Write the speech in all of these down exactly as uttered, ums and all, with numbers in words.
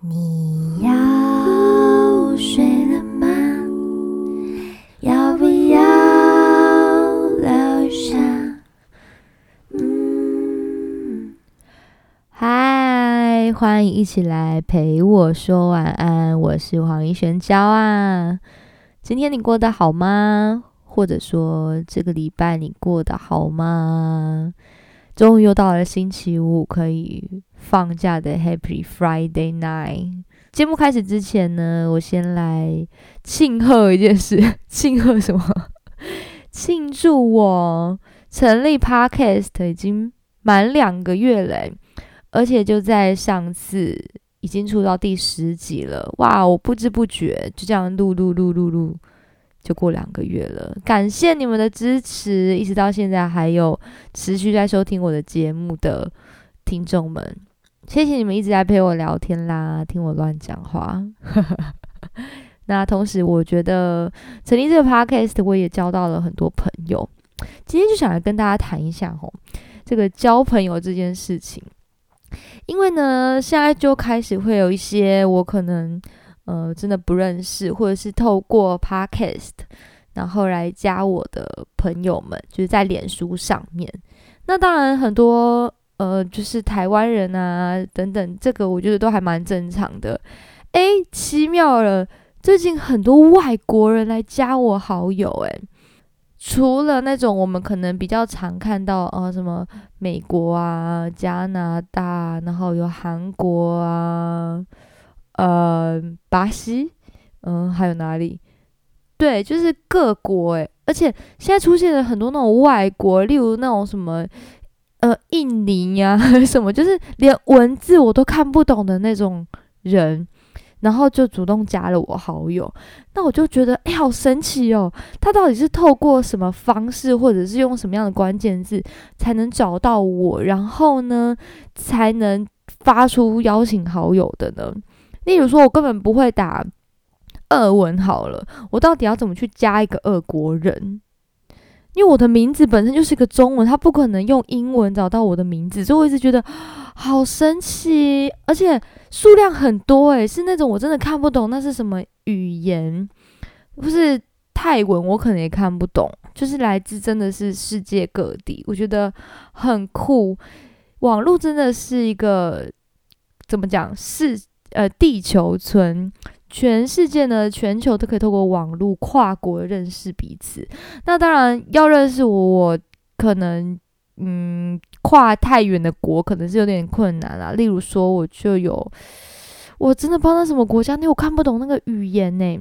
你要睡了吗？要不要留下？嗯，嗨，欢迎一起来陪我说晚安，我是黄一璇娇啊。今天你过得好吗？或者说这个礼拜你过得好吗？终于又到了星期五，可以放假的 Happy Friday Night。 节目开始之前呢，我先来庆贺一件事。庆贺什么？庆祝我成立 Podcast 已经满两个月了，而且就在上次已经出到第十集了。哇，我不知不觉就这样录录录录录就过两个月了，感谢你们的支持，一直到现在还有持续在收听我的节目的听众们，谢谢你们一直在陪我聊天啦，听我乱讲话。那同时我觉得成立这个 podcast 我也交到了很多朋友，今天就想来跟大家谈一下吼这个交朋友这件事情。因为呢现在就开始会有一些我可能呃，真的不认识，或者是透过 podcast 然后来加我的朋友们，就是在脸书上面。那当然很多呃，就是台湾人啊等等，这个我觉得都还蛮正常的。哎，奇妙了，最近很多外国人来加我好友，哎，除了那种我们可能比较常看到呃，什么美国啊、加拿大，然后有韩国啊。呃，巴西，嗯，还有哪里？对，就是各国诶，而且现在出现了很多那种外国，例如那种什么，呃，印尼呀、啊、什么，就是连文字我都看不懂的那种人，然后就主动加了我好友。那我就觉得，哎，好神奇哦！他到底是透过什么方式，或者是用什么样的关键字才能找到我，然后呢，才能发出邀请好友的呢？例如说我根本不会打俄文好了，我到底要怎么去加一个俄国人？因为我的名字本身就是一个中文，他不可能用英文找到我的名字，所以我一直觉得好神奇，而且数量很多诶，是那种我真的看不懂那是什么语言，或是泰文我可能也看不懂，就是来自真的是世界各地，我觉得很酷。网络真的是一个怎么讲是呃，地球村，全世界呢，全球都可以透过网络跨国认识彼此。那当然要认识我，我可能嗯跨太远的国可能是有点困难啦。例如说，我就有我真的不知道那什么国家，因为我看不懂那个语言呢。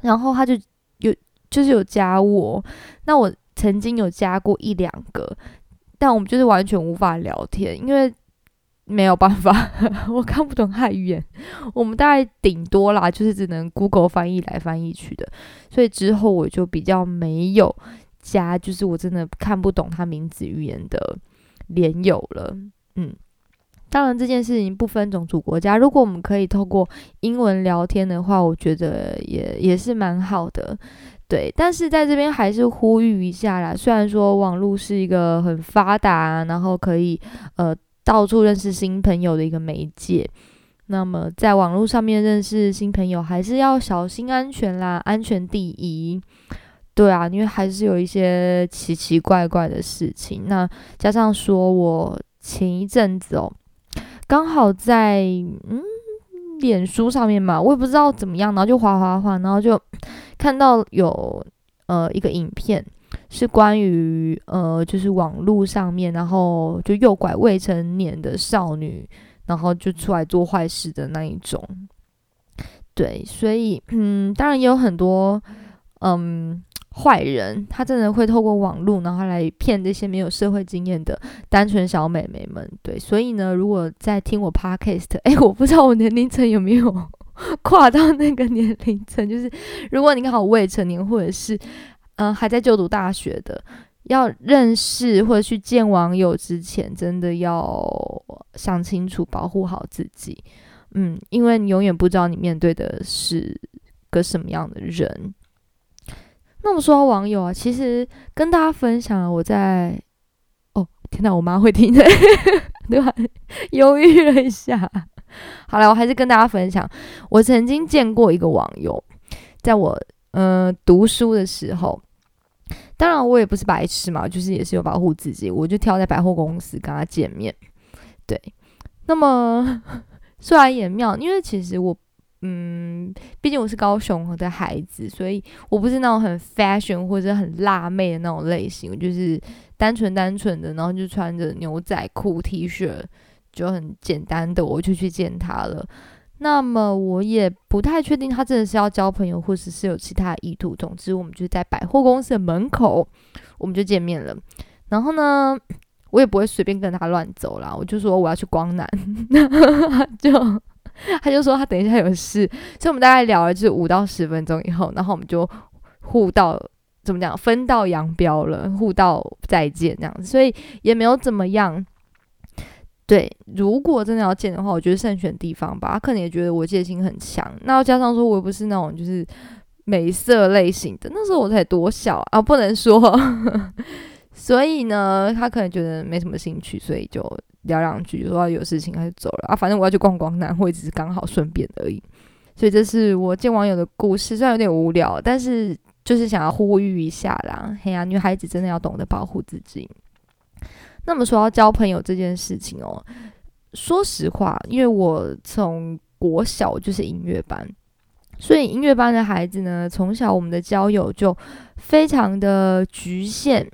然后他就有就是有加我，那我曾经有加过一两个，但我们就是完全无法聊天，因为。没有办法，我看不懂汉语言，我们大概顶多啦，就是只能 Google 翻译来翻译去的，所以之后我就比较没有加，就是我真的看不懂他名字语言的连友了，嗯，当然这件事情不分种族国家，如果我们可以透过英文聊天的话，我觉得也也是蛮好的。对，但是在这边还是呼吁一下啦，虽然说网络是一个很发达，然后可以呃。到处认识新朋友的一个媒介，那么在网络上面认识新朋友还是要小心安全啦，安全第一。对啊，因为还是有一些奇奇怪怪的事情。那加上说我前一阵子哦，刚好在嗯脸书上面嘛，我也不知道怎么样，然后就滑滑滑，然后就看到有呃一个影片。是关于呃，就是网络上面，然后就诱拐未成年的少女，然后就出来做坏事的那一种。对，所以嗯，当然也有很多嗯坏人，他真的会透过网络，然后来骗这些没有社会经验的单纯小妹妹们。对，所以呢，如果在听我 podcast， 哎，我不知道我年龄层有没有跨到那个年龄层，就是如果你刚好未成年，或者是。嗯，还在就读大学的，要认识或者去见网友之前，真的要想清楚，保护好自己。嗯，因为你永远不知道你面对的是个什么样的人。那么说到网友啊，其实跟大家分享，我在哦，天哪，我妈会听的，对吧？犹豫了一下，好了，我还是跟大家分享，我曾经见过一个网友，在我呃读书的时候，当然我也不是白痴嘛，就是也是有保护自己，我就挑在百货公司跟他见面。对，那么说来也妙，因为其实我嗯，毕竟我是高雄的孩子，所以我不是那种很 fashion 或者很辣妹的那种类型，就是单纯单纯的，然后就穿着牛仔裤 T 恤，就很简单的我就去见他了。那么我也不太确定他真的是要交朋友，或者是有其他的意图。总之我们就在百货公司的门口我们就见面了，然后呢我也不会随便跟他乱走啦，我就说我要去光南就他就说他等一下有事，所以我们大概聊了就是五到十分钟以后，然后我们就互道怎么讲，分道扬镳了，互道再见这样子，所以也没有怎么样。对，如果真的要见的话，我觉得慎选地方吧。他可能也觉得我戒心很强，那加上说我也不是那种就是美色类型的，那时候我才多小啊，不能说所以呢他可能觉得没什么兴趣，所以就聊两句就说有事情他就走了啊，反正我要去逛逛南汇，只是刚好顺便而已。所以这是我见网友的故事，虽然有点无聊，但是就是想要呼吁一下啦。嘿啊，女孩子真的要懂得保护自己。那么说到交朋友这件事情哦，说实话，因为我从国小就是音乐班，所以音乐班的孩子呢，从小我们的交友就非常的局限，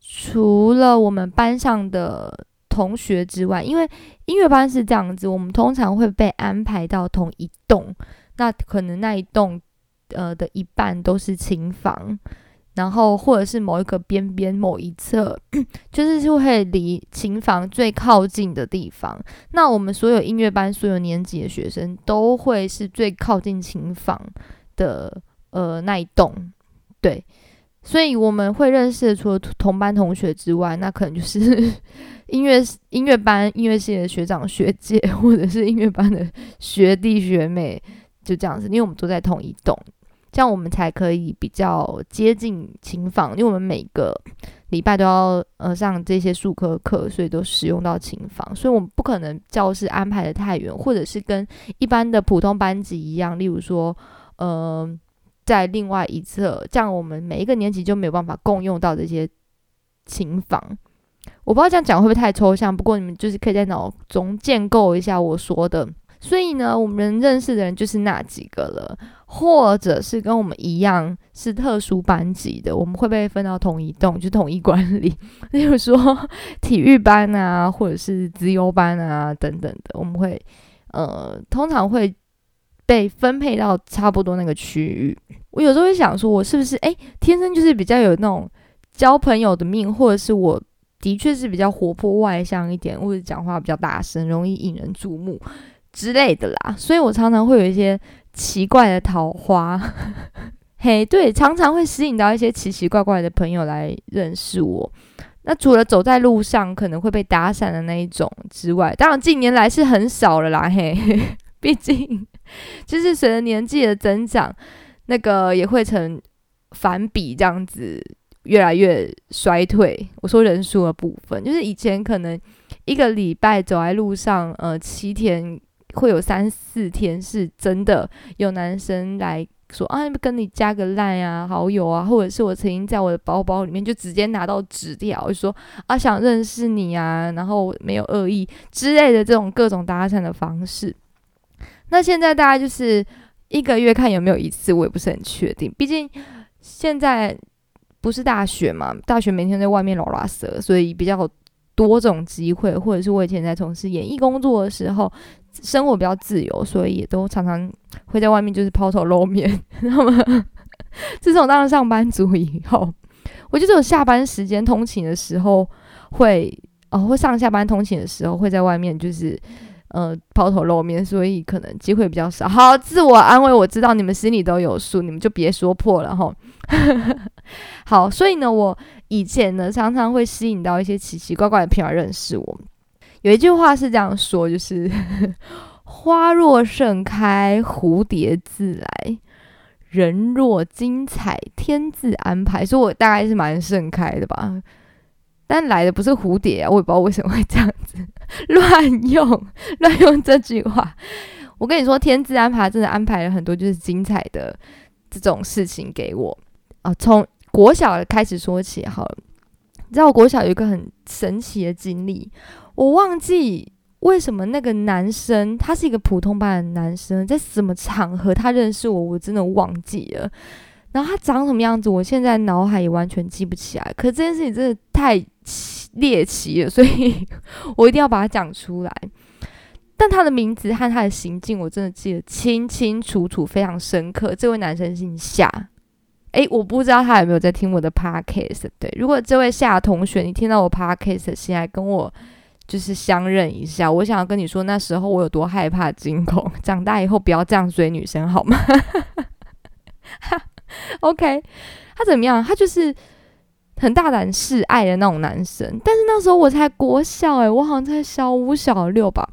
除了我们班上的同学之外，因为音乐班是这样子，我们通常会被安排到同一栋，那可能那一栋呃的一半都是琴房，然后或者是某一个边边某一侧就是会离琴房最靠近的地方。那我们所有音乐班所有年级的学生都会是最靠近琴房的呃那一栋。对，所以我们会认识的除了同班同学之外，那可能就是音乐音乐班音乐系的学长学姐，或者是音乐班的学弟学妹，就这样子，因为我们都在同一栋，这样我们才可以比较接近琴房，因为我们每个礼拜都要呃上这些数科课，所以都使用到琴房，所以我们不可能教室安排的太远，或者是跟一般的普通班级一样，例如说呃在另外一侧，这样我们每一个年级就没有办法共用到这些琴房。我不知道这样讲会不会太抽象，不过你们就是可以在脑中建构一下我说的。所以呢，我们认识的人就是那几个了，或者是跟我们一样是特殊班级的，我们会被分到同一栋，就统一管理。例如说体育班啊，或者是资优班啊等等的，我们会呃通常会被分配到差不多那个区域。我有时候会想说，我是不是哎天生就是比较有那种交朋友的命，或者是我的确是比较活泼外向一点，或者讲话比较大声，容易引人注目之类的啦，所以我常常会有一些奇怪的桃花嘿，对，常常会吸引到一些奇奇怪怪的朋友来认识我。那除了走在路上可能会被打散的那一种之外，当然近年来是很少了啦，嘿，毕竟就是随着年纪的增长，那个也会成反比这样子越来越衰退。我说人数的部分，就是以前可能一个礼拜走在路上呃七天会有三四天是真的有男生来说啊跟你加个LINE啊好友啊，或者是我曾经在我的包包里面就直接拿到纸条，就说啊想认识你啊，然后没有恶意之类的这种各种搭讪的方式。那现在大概就是一个月看有没有一次，我也不是很确定，毕竟现在不是大学嘛，大学每天在外面拉拉扯，所以比较多种机会，或者是我以前在从事演艺工作的时候，生活比较自由，所以也都常常会在外面就是抛头露面。那么自从当了上班族以后，我就只有下班时间通勤的时候会哦，或上下班通勤的时候会在外面就是呃，抛头露面，所以可能机会比较少。好，自我安慰，我知道你们心里都有数，你们就别说破了齁好，所以呢，我以前呢常常会吸引到一些奇奇怪怪的朋友认识我。有一句话是这样说，就是花若盛开，蝴蝶自来，人若精彩，天自安排。所以我大概是蛮盛开的吧，但来的不是蝴蝶啊，我也不知道为什么会这样子乱用乱用这句话。我跟你说，天之安排真的安排了很多就是精彩的这种事情给我啊。从国小开始说起好了，你知道我国小有一个很神奇的经历，我忘记为什么那个男生，他是一个普通班的男生，在什么场合他认识我，我真的忘记了。然后他长什么样子，我现在脑海也完全记不起来。可是这件事情真的太猎奇了，所以我一定要把它讲出来。但他的名字和他的行径，我真的记得清清楚楚，非常深刻。这位男生姓夏，诶，我不知道他有没有在听我的 podcast。对，如果这位夏同学你听到我 podcast， 现在跟我就是相认一下，我想要跟你说，那时候我有多害怕惊恐。长大以后不要这样追女生，好吗？OK， 他怎么样？他就是很大胆示爱的那种男生，但是那时候我才国小诶、欸，我好像才小五小六吧。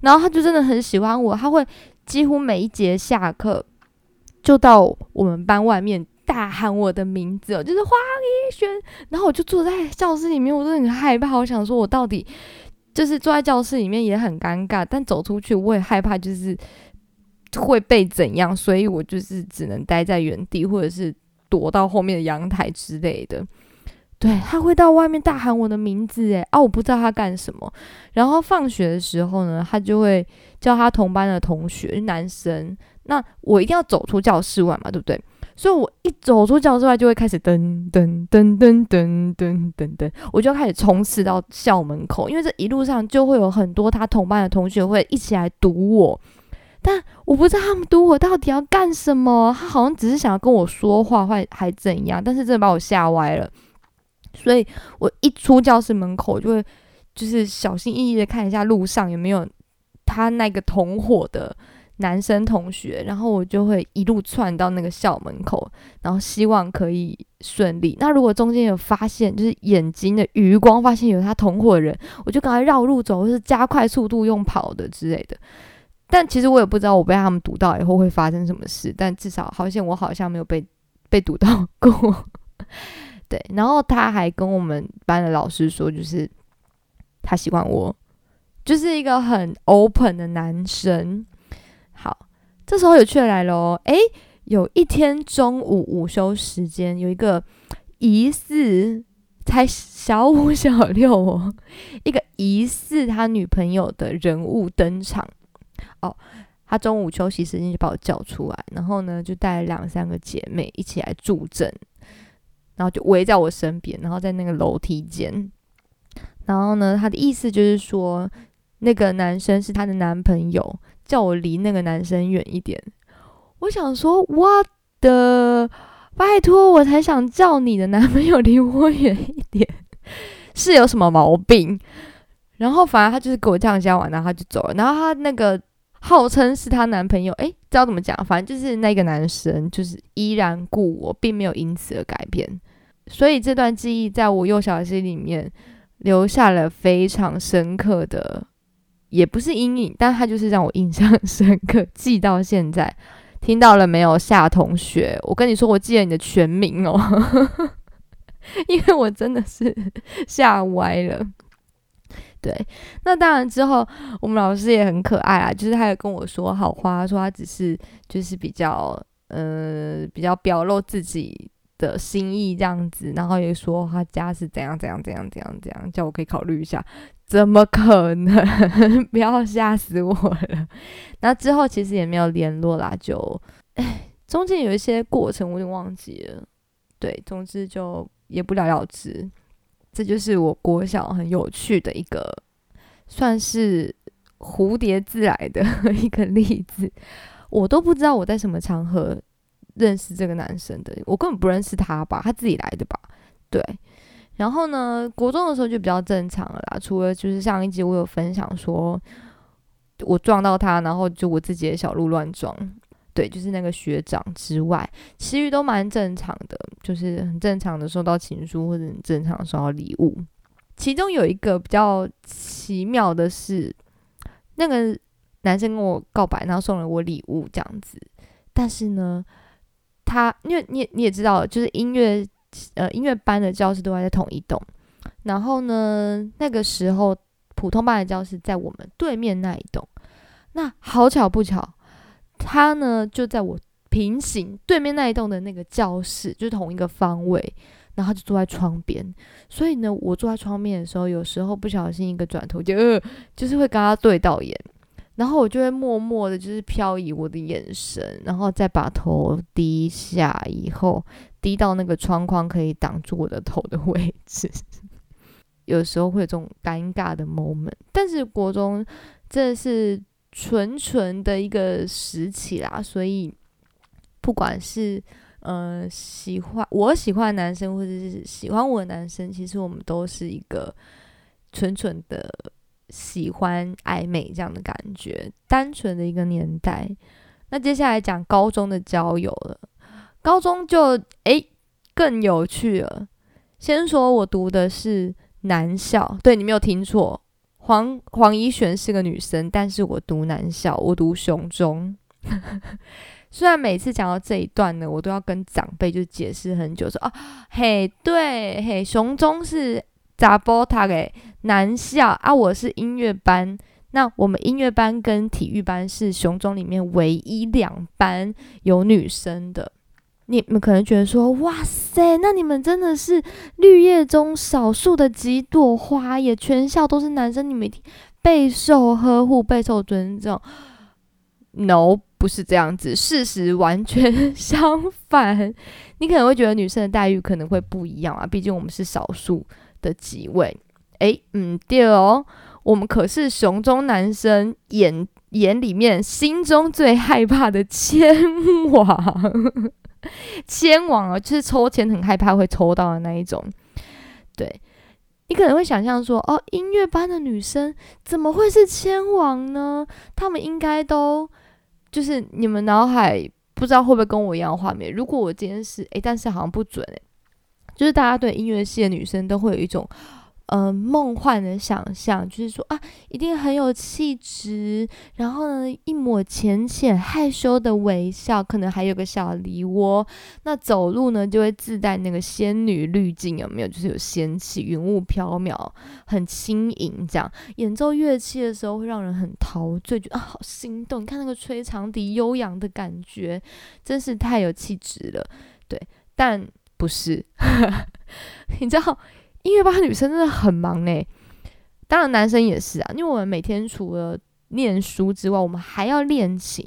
然后他就真的很喜欢我，他会几乎每一节下课就到我们班外面大喊我的名字哦，就是黄怡璇。然后我就坐在教室里面，我真的很害怕，我想说我到底就是坐在教室里面也很尴尬，但走出去我也害怕就是会被怎样，所以我就是只能待在原地或者是躲到后面的阳台之类的。对，他会到外面大喊我的名字耶，啊，我不知道他干什么。然后放学的时候呢，他就会叫他同班的同学男生，那我一定要走出教室外嘛，对不对？所以我一走出教室外就会开始噔噔噔噔噔噔噔噔，我就开始冲刺到校门口，因为这一路上就会有很多他同班的同学会一起来堵我，但我不知道他们堵我到底要干什么，他好像只是想要跟我说话还还怎样，但是真的把我吓歪了。所以我一出教室门口就会就是小心翼翼的看一下路上有没有他那个同伙的男生同学，然后我就会一路窜到那个校门口，然后希望可以顺利。那如果中间有发现就是眼睛的余光发现有他同伙的人，我就赶快绕路走，或是加快速度用跑的之类的。但其实我也不知道我被他们堵到以后会发生什么事，但至少好像我好像没有被被堵到过。对，然后他还跟我们班的老师说，就是他喜欢我，就是一个很 open 的男生。好，这时候有趣的来咯，诶，有一天中午午休时间，有一个疑似才小五小六哦，一个疑似他女朋友的人物登场哦。他中午休息时间就把我叫出来，然后呢就带两三个姐妹一起来助阵，然后就围在我身边，然后在那个楼梯间。然后呢，他的意思就是说，那个男生是他的男朋友，叫我离那个男生远一点。我想说，What the，拜托，我才想叫你的男朋友离我远一点，是有什么毛病？然后反正他就是给我这样讲完，然后他就走了。然后他那个号称是他男朋友，诶，知道怎么讲，反正就是那个男生就是依然故我，并没有因此而改变。所以这段记忆在我幼小的心里面留下了非常深刻的，也不是阴影，但它就是让我印象深刻，记到现在。听到了没有，夏同学？我跟你说，我记得你的全名哦，因为我真的是吓歪了。对，那当然之后我们老师也很可爱啊，就是他有跟我说好话，说他只是就是比较呃比较表露自己的心意这样子，然后也说他家是怎样怎样怎样怎样怎样，叫我可以考虑一下。怎么可能？不要吓死我了。那之后其实也没有联络啦，就哎，中间有一些过程我就忘记了。对，总之就也不了了之。这就是我国小很有趣的一个，算是蝴蝶自来的一个例子。我都不知道我在什么场合认识这个男生的，我根本不认识他吧，他自己来的吧。对，然后呢，国中的时候就比较正常了啦，除了就是上一集我有分享说我撞到他，然后就我自己的小鹿乱撞，对，就是那个学长之外，其余都蛮正常的，就是很正常的收到情书，或者很正常的收到礼物。其中有一个比较奇妙的是，那个男生跟我告白，然后送了我礼物这样子，但是呢，他因为你也你也知道，就是音乐呃音乐班的教室都还在同一栋，然后呢，那个时候普通班的教室在我们对面那一栋，那好巧不巧，他呢就在我平行对面那一栋的那个教室，就是同一个方位，然后他就坐在窗边，所以呢，我坐在窗边的时候，有时候不小心一个转头就、呃、就是会跟他对到眼，然后我就会默默的就是飘移我的眼神，然后再把头低下，以后低到那个窗框可以挡住我的头的位置。有时候会有这种尴尬的 moment， 但是国中这是纯纯的一个时期啦，所以不管是呃喜欢我喜欢的男生或者是喜欢我的男生，其实我们都是一个纯纯的喜欢暧昧这样的感觉，单纯的一个年代。那接下来讲高中的交友了，高中就诶更有趣了。先说我读的是男校，对，你没有听错，黄黄依璇是个女生，但是我读男校，我读雄中。虽然每次讲到这一段呢，我都要跟长辈就解释很久，说啊，嘿，对，嘿，雄中是查甫读的男校啊，我是音乐班，那我们音乐班跟体育班是雄中里面唯一两班有女生的。你们可能觉得说，哇塞，那你们真的是绿叶中少数的几朵花耶，全校都是男生，你们一定备受呵护，备受尊重。 No， 不是这样子，事实完全相反。你可能会觉得女生的待遇可能会不一样啊，毕竟我们是少数的几位。诶，嗯，对哦，我们可是雄中男生眼眼里面心中最害怕的千王。签网啊，就是抽签很害怕会抽到的那一种。对，你可能会想象说，哦，音乐班的女生怎么会是签网呢？她们应该都就是你们脑海不知道会不会跟我一样的画面。如果我今天是诶，但是好像不准诶，就是大家对音乐系的女生都会有一种呃梦幻的想象，就是说啊，一定很有气质，然后呢一抹浅浅害羞的微笑，可能还有个小梨窝，那走路呢就会自带那个仙女滤镜，有没有，就是有仙气，云雾飘渺，很轻盈这样。演奏乐器的时候会让人很陶醉，觉得啊好心动，你看那个吹长笛悠扬的感觉，真是太有气质了。对，但不是。你知道音乐班女生真的很忙欸，当然男生也是啊，因为我们每天除了念书之外，我们还要练琴，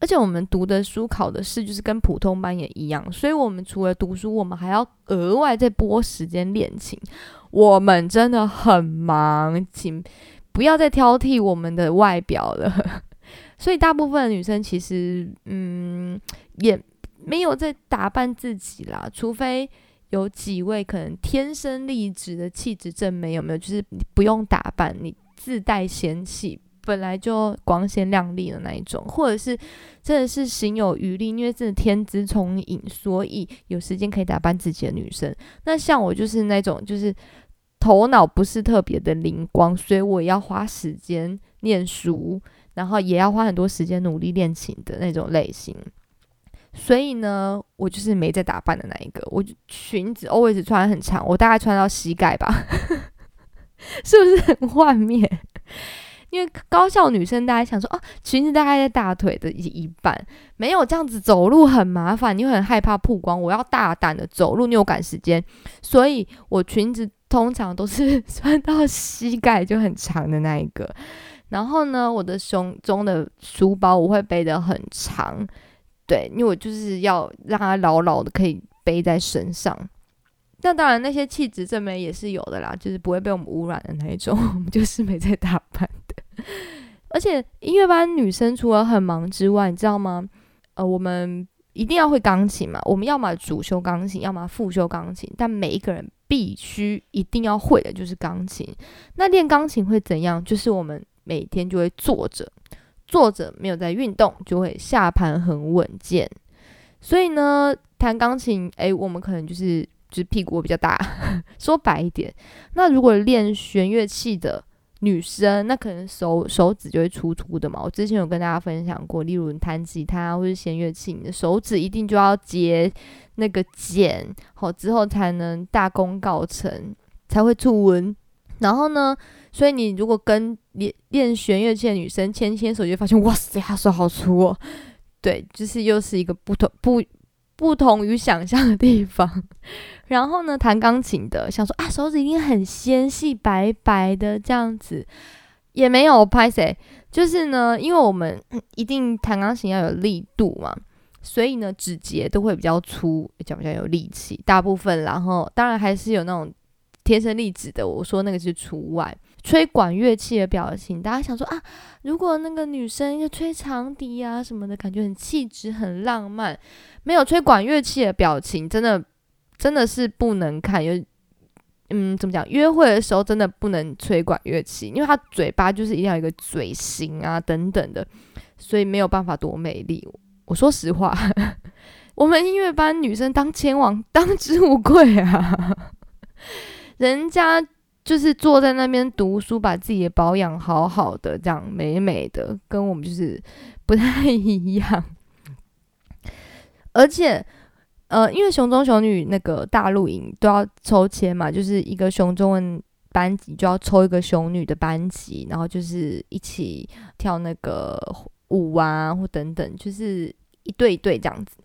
而且我们读的书考的试就是跟普通班也一样，所以我们除了读书，我们还要额外再拨时间练琴，我们真的很忙，请不要再挑剔我们的外表了。所以大部分的女生其实嗯也没有在打扮自己啦，除非有几位可能天生丽质的气质正美，有没有，就是你不用打扮，你自带仙气，本来就光鲜亮丽的那一种，或者是真的是行有余力，因为真的天资聪颖，所以有时间可以打扮自己的女生。那像我就是那种就是头脑不是特别的灵光，所以我也要花时间念书，然后也要花很多时间努力练琴的那种类型。所以呢，我就是没在打扮的那一个，我裙子 always 穿很长，我大概穿到膝盖吧。是不是很幻灭？因为高校女生大家想说，啊，裙子大概在大腿的一半，没有，这样子走路很麻烦，你会很害怕曝光，我要大胆的走路，你有赶时间，所以我裙子通常都是穿到膝盖就很长的那一个。然后呢，我的胸中的书包我会背得很长，对，因为我就是要让它牢牢的可以背在身上。那当然那些气质正美也是有的啦，就是不会被我们污染的那一种，我们就是没在打扮的。而且音乐班女生除了很忙之外，你知道吗，呃，我们一定要会钢琴嘛，我们要么主修钢琴，要么副修钢琴，但每一个人必须一定要会的就是钢琴。那练钢琴会怎样，就是我们每天就会坐着，坐着没有在运动，就会下盘很稳健，所以呢弹钢琴，诶，我们可能就是就是屁股比较大。说白一点，那如果练弦乐器的女生，那可能手手指就会粗粗的嘛，我之前有跟大家分享过，例如你弹吉他或是弦乐器，你的手指一定就要接那个茧，好，之后才能大功告成。才会出文。然后呢，所以你如果跟练弦乐器的女生牵牵手，就发现哇塞，她手好粗哦。对，就是又是一个不同不不同于想象的地方。然后呢，弹钢琴的想说啊，手指一定很纤细白白的这样子，也没有拍谁。就是呢，因为我们一定弹钢琴要有力度嘛，所以呢指节都会比较粗，比较比较有力气，大部分。然后当然还是有那种天生丽质的，我说那个是除外。吹管乐器的表情，大家想说啊，如果那个女生就吹长笛啊什么的，感觉很气质很浪漫。没有吹管乐器的表情，真的真的是不能看。有嗯，怎么讲？约会的时候真的不能吹管乐器，因为她嘴巴就是一定要有一个嘴型啊等等的，所以没有办法多美丽。我说实话，我们音乐班女生当千王当之无愧啊，人家就是坐在那边读书，把自己的保养好好的，这样美美的，跟我们就是不太一样。而且呃，因为熊中熊女那个大陆营都要抽签嘛，就是一个熊中文班级就要抽一个熊女的班级，然后就是一起跳那个舞啊或等等，就是一对一对这样子。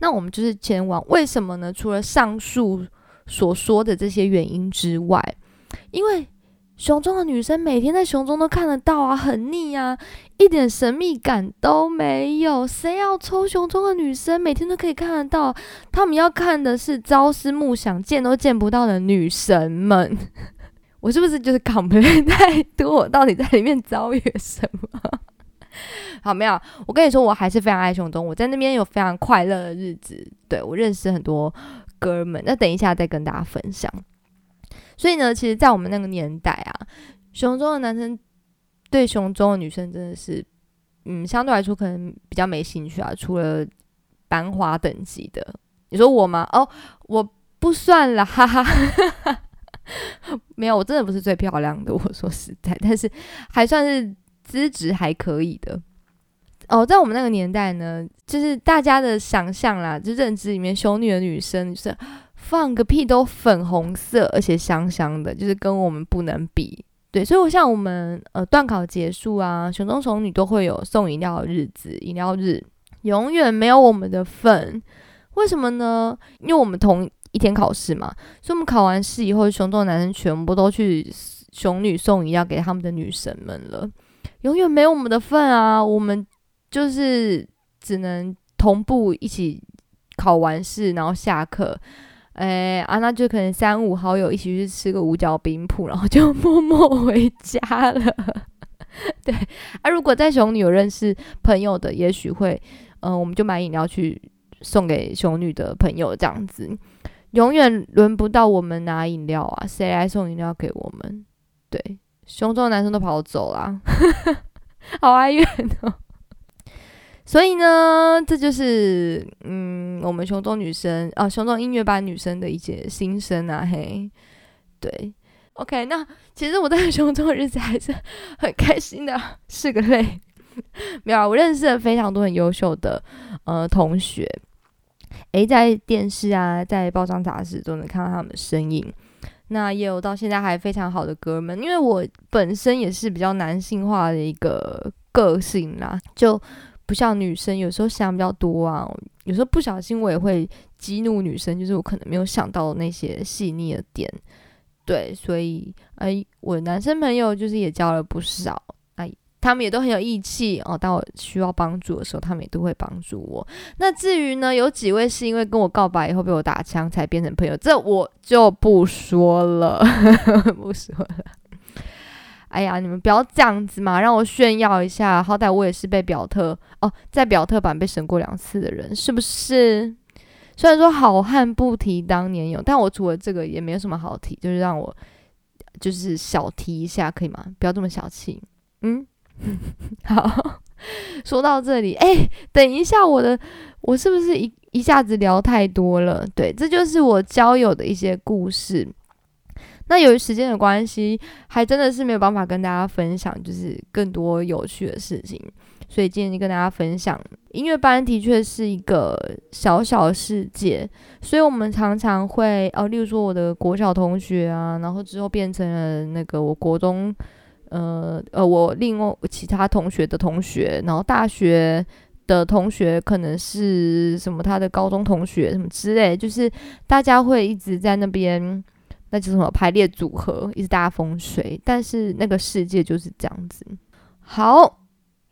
那我们就是前往，为什么呢？除了上述所说的这些原因之外，因为熊中的女生每天在熊中都看得到啊，很腻啊，一点神秘感都没有。谁要抽熊中的女生？每天都可以看得到，他们要看的是朝思暮想、见都见不到的女神们。我是不是就是complain太多？我到底在里面遭遇什么？好，没有，我跟你说，我还是非常爱熊中，我在那边有非常快乐的日子。对，我认识很多哥们，那等一下再跟大家分享。所以呢，其实在我们那个年代啊，熊中的男生对熊中的女生真的是嗯，相对来说可能比较没兴趣啊，除了班花等级的。你说我吗？哦，我不算啦，哈哈没有，我真的不是最漂亮的，我说实在，但是还算是资质还可以的。哦，在我们那个年代呢，就是大家的想象啦，就认知里面，熊女的女生就是放个屁都粉红色，而且香香的，就是跟我们不能比。对，所以我像我们呃段考结束啊，熊中熊女都会有送饮料的日子，饮料日永远没有我们的份。为什么呢？因为我们同一天考试嘛，所以我们考完试以后，熊中的男生全部都去熊女送饮料给他们的女神们了，永远没有我们的份啊，我们就是只能同步一起考完试，然后下课，哎啊，那就可能三五好友一起去吃个五角冰铺，然后就默默回家了。对啊，如果在熊女有认识朋友的，也许会，嗯、呃，我们就买饮料去送给熊女的朋友，这样子，永远轮不到我们拿饮料啊，谁来送饮料给我们？对，熊中的男生都跑走啦，好哀怨哦。所以呢，这就是嗯，我们熊中女生啊，熊中音乐班女生的一些心声啊，嘿，对 ，OK， 那其实我在熊中的日子还是很开心的，是个累，没有、啊，我认识了非常多很优秀的呃同学，诶，在电视啊，在报章杂志都能看到他们的身影。那也有到现在还非常好的哥们，因为我本身也是比较男性化的一个个性啦，就不像女生有时候想比较多啊，有时候不小心我也会激怒女生，就是我可能没有想到那些细腻的点。对，所以哎、欸，我的男生朋友就是也交了不少，哎、啊，他们也都很有义气哦。当我需要帮助的时候，他们也都会帮助我。那至于呢，有几位是因为跟我告白以后被我打枪才变成朋友，这我就不说了，不说了。哎呀，你们不要这样子嘛，让我炫耀一下，好歹我也是被表特哦，在表特版被审过两次的人，是不是？虽然说好汉不提当年勇，但我除了这个也没有什么好提，就是让我就是小提一下，可以吗？不要这么小气，嗯，好。说到这里，哎、欸，等一下，我的我是不是一一下子聊太多了？对，这就是我交友的一些故事。那由于时间的关系，还真的是没有办法跟大家分享就是更多有趣的事情，所以今天就跟大家分享音乐班的确是一个小小的世界，所以我们常常会哦，例如说我的国小同学啊，然后之后变成了那个我国中呃呃我另外其他同学的同学，然后大学的同学可能是什么他的高中同学什么之类，就是大家会一直在那边，那就是什么排列组合，一直大风水，但是那个世界就是这样子。好，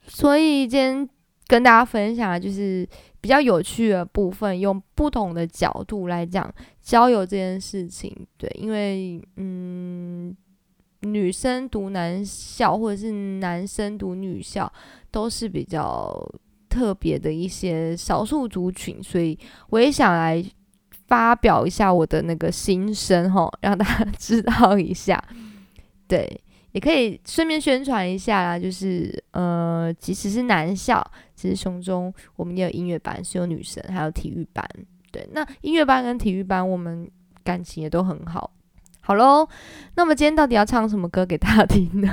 所以今天跟大家分享的就是比较有趣的部分，用不同的角度来讲交友这件事情。对，因为嗯，女生读男校或者是男生读女校都是比较特别的一些少数族群，所以我也想来发表一下我的那个心声齁，让大家知道一下。对，也可以顺便宣传一下啦，就是呃，即使是男校，其实雄中我们也有音乐班，是有女生，还有体育班。对，那音乐班跟体育班我们感情也都很好。好咯，那么今天到底要唱什么歌给大家听呢？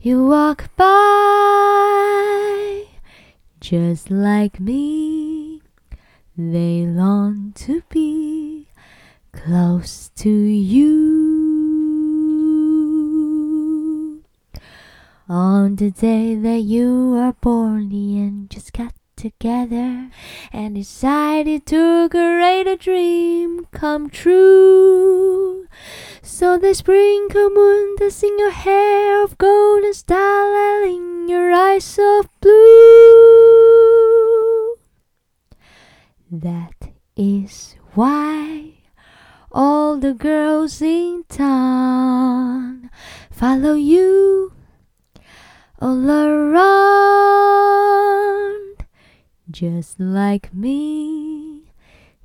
you walk by? Just like me, they long to be close to you. On the day that you were born, the angels got together and decided to create a dream come true. So they sprinkle moon dust in your hair of gold and starlight in your eyes of blue. That is why all the girls in town follow you all around. Just like me,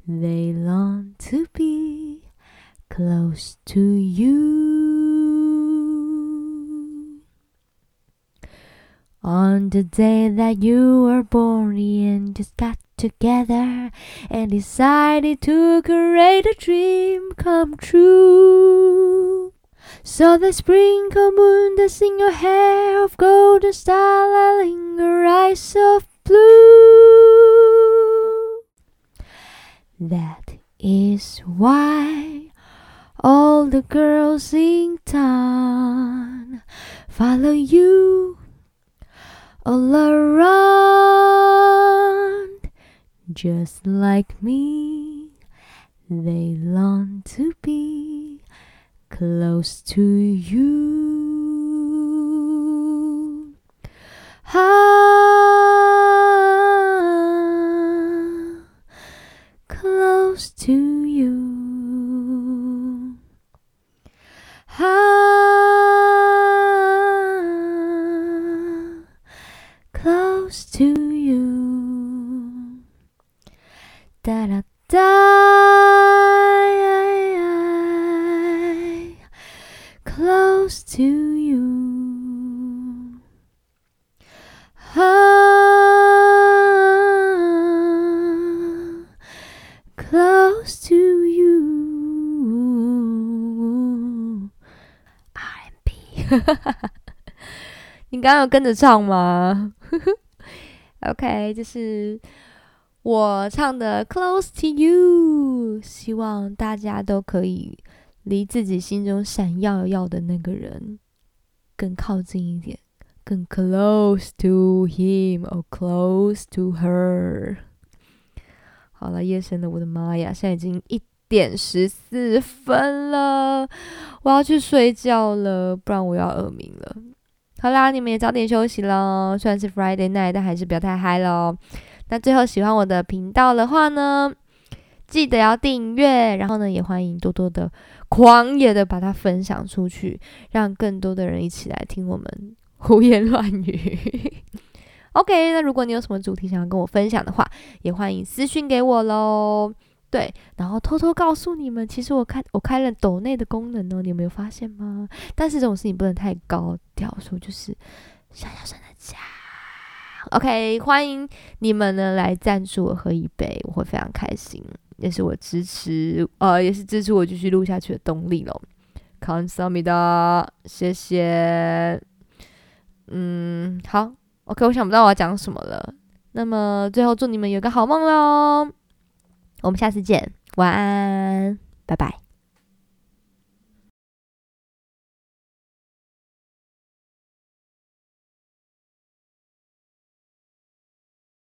they long to be close to you. On the day that you were born, the angels got together and decided to create a dream come true. So they sprinkle moon dust in your hair of gold and starlight in your eyes of blue. That is why all the girls in town follow you all around. Just like me, they long to be close to you. Ah, close to you. Ah, close to you. Da da da, close. close to you. Ah, close to you. R and B 你刚刚有跟着唱吗？OK， 这是我唱的 Close to You， 希望大家都可以离自己心中闪耀耀的那个人更靠近一点，更 close to him or close to her。 好了，夜深了，我的妈呀，现在已经一点十四分了，我要去睡觉了，不然我要耳鸣了。好啦，你们也早点休息咯，虽然是 Friday night， 但还是不要太嗨咯。那最后喜欢我的频道的话呢，记得要订阅，然后呢也欢迎多多的狂野的把它分享出去，让更多的人一起来听我们胡言乱语。OK， 那如果你有什么主题想要跟我分享的话，也欢迎私讯给我咯。对，然后偷偷告诉你们，其实我开我开了抖内的功能哦，你有没有发现吗？但是这种事情不能太高调，说就是小小声的讲。OK， 欢迎你们呢来赞助我喝一杯，我会非常开心，也是我支持呃，也是支持我继续录下去的动力喽。感谢你的，谢谢。嗯，好 ，OK， 我想不到我要讲什么了。那么最后祝你们有个好梦喽。我们下次见，晚安，拜拜。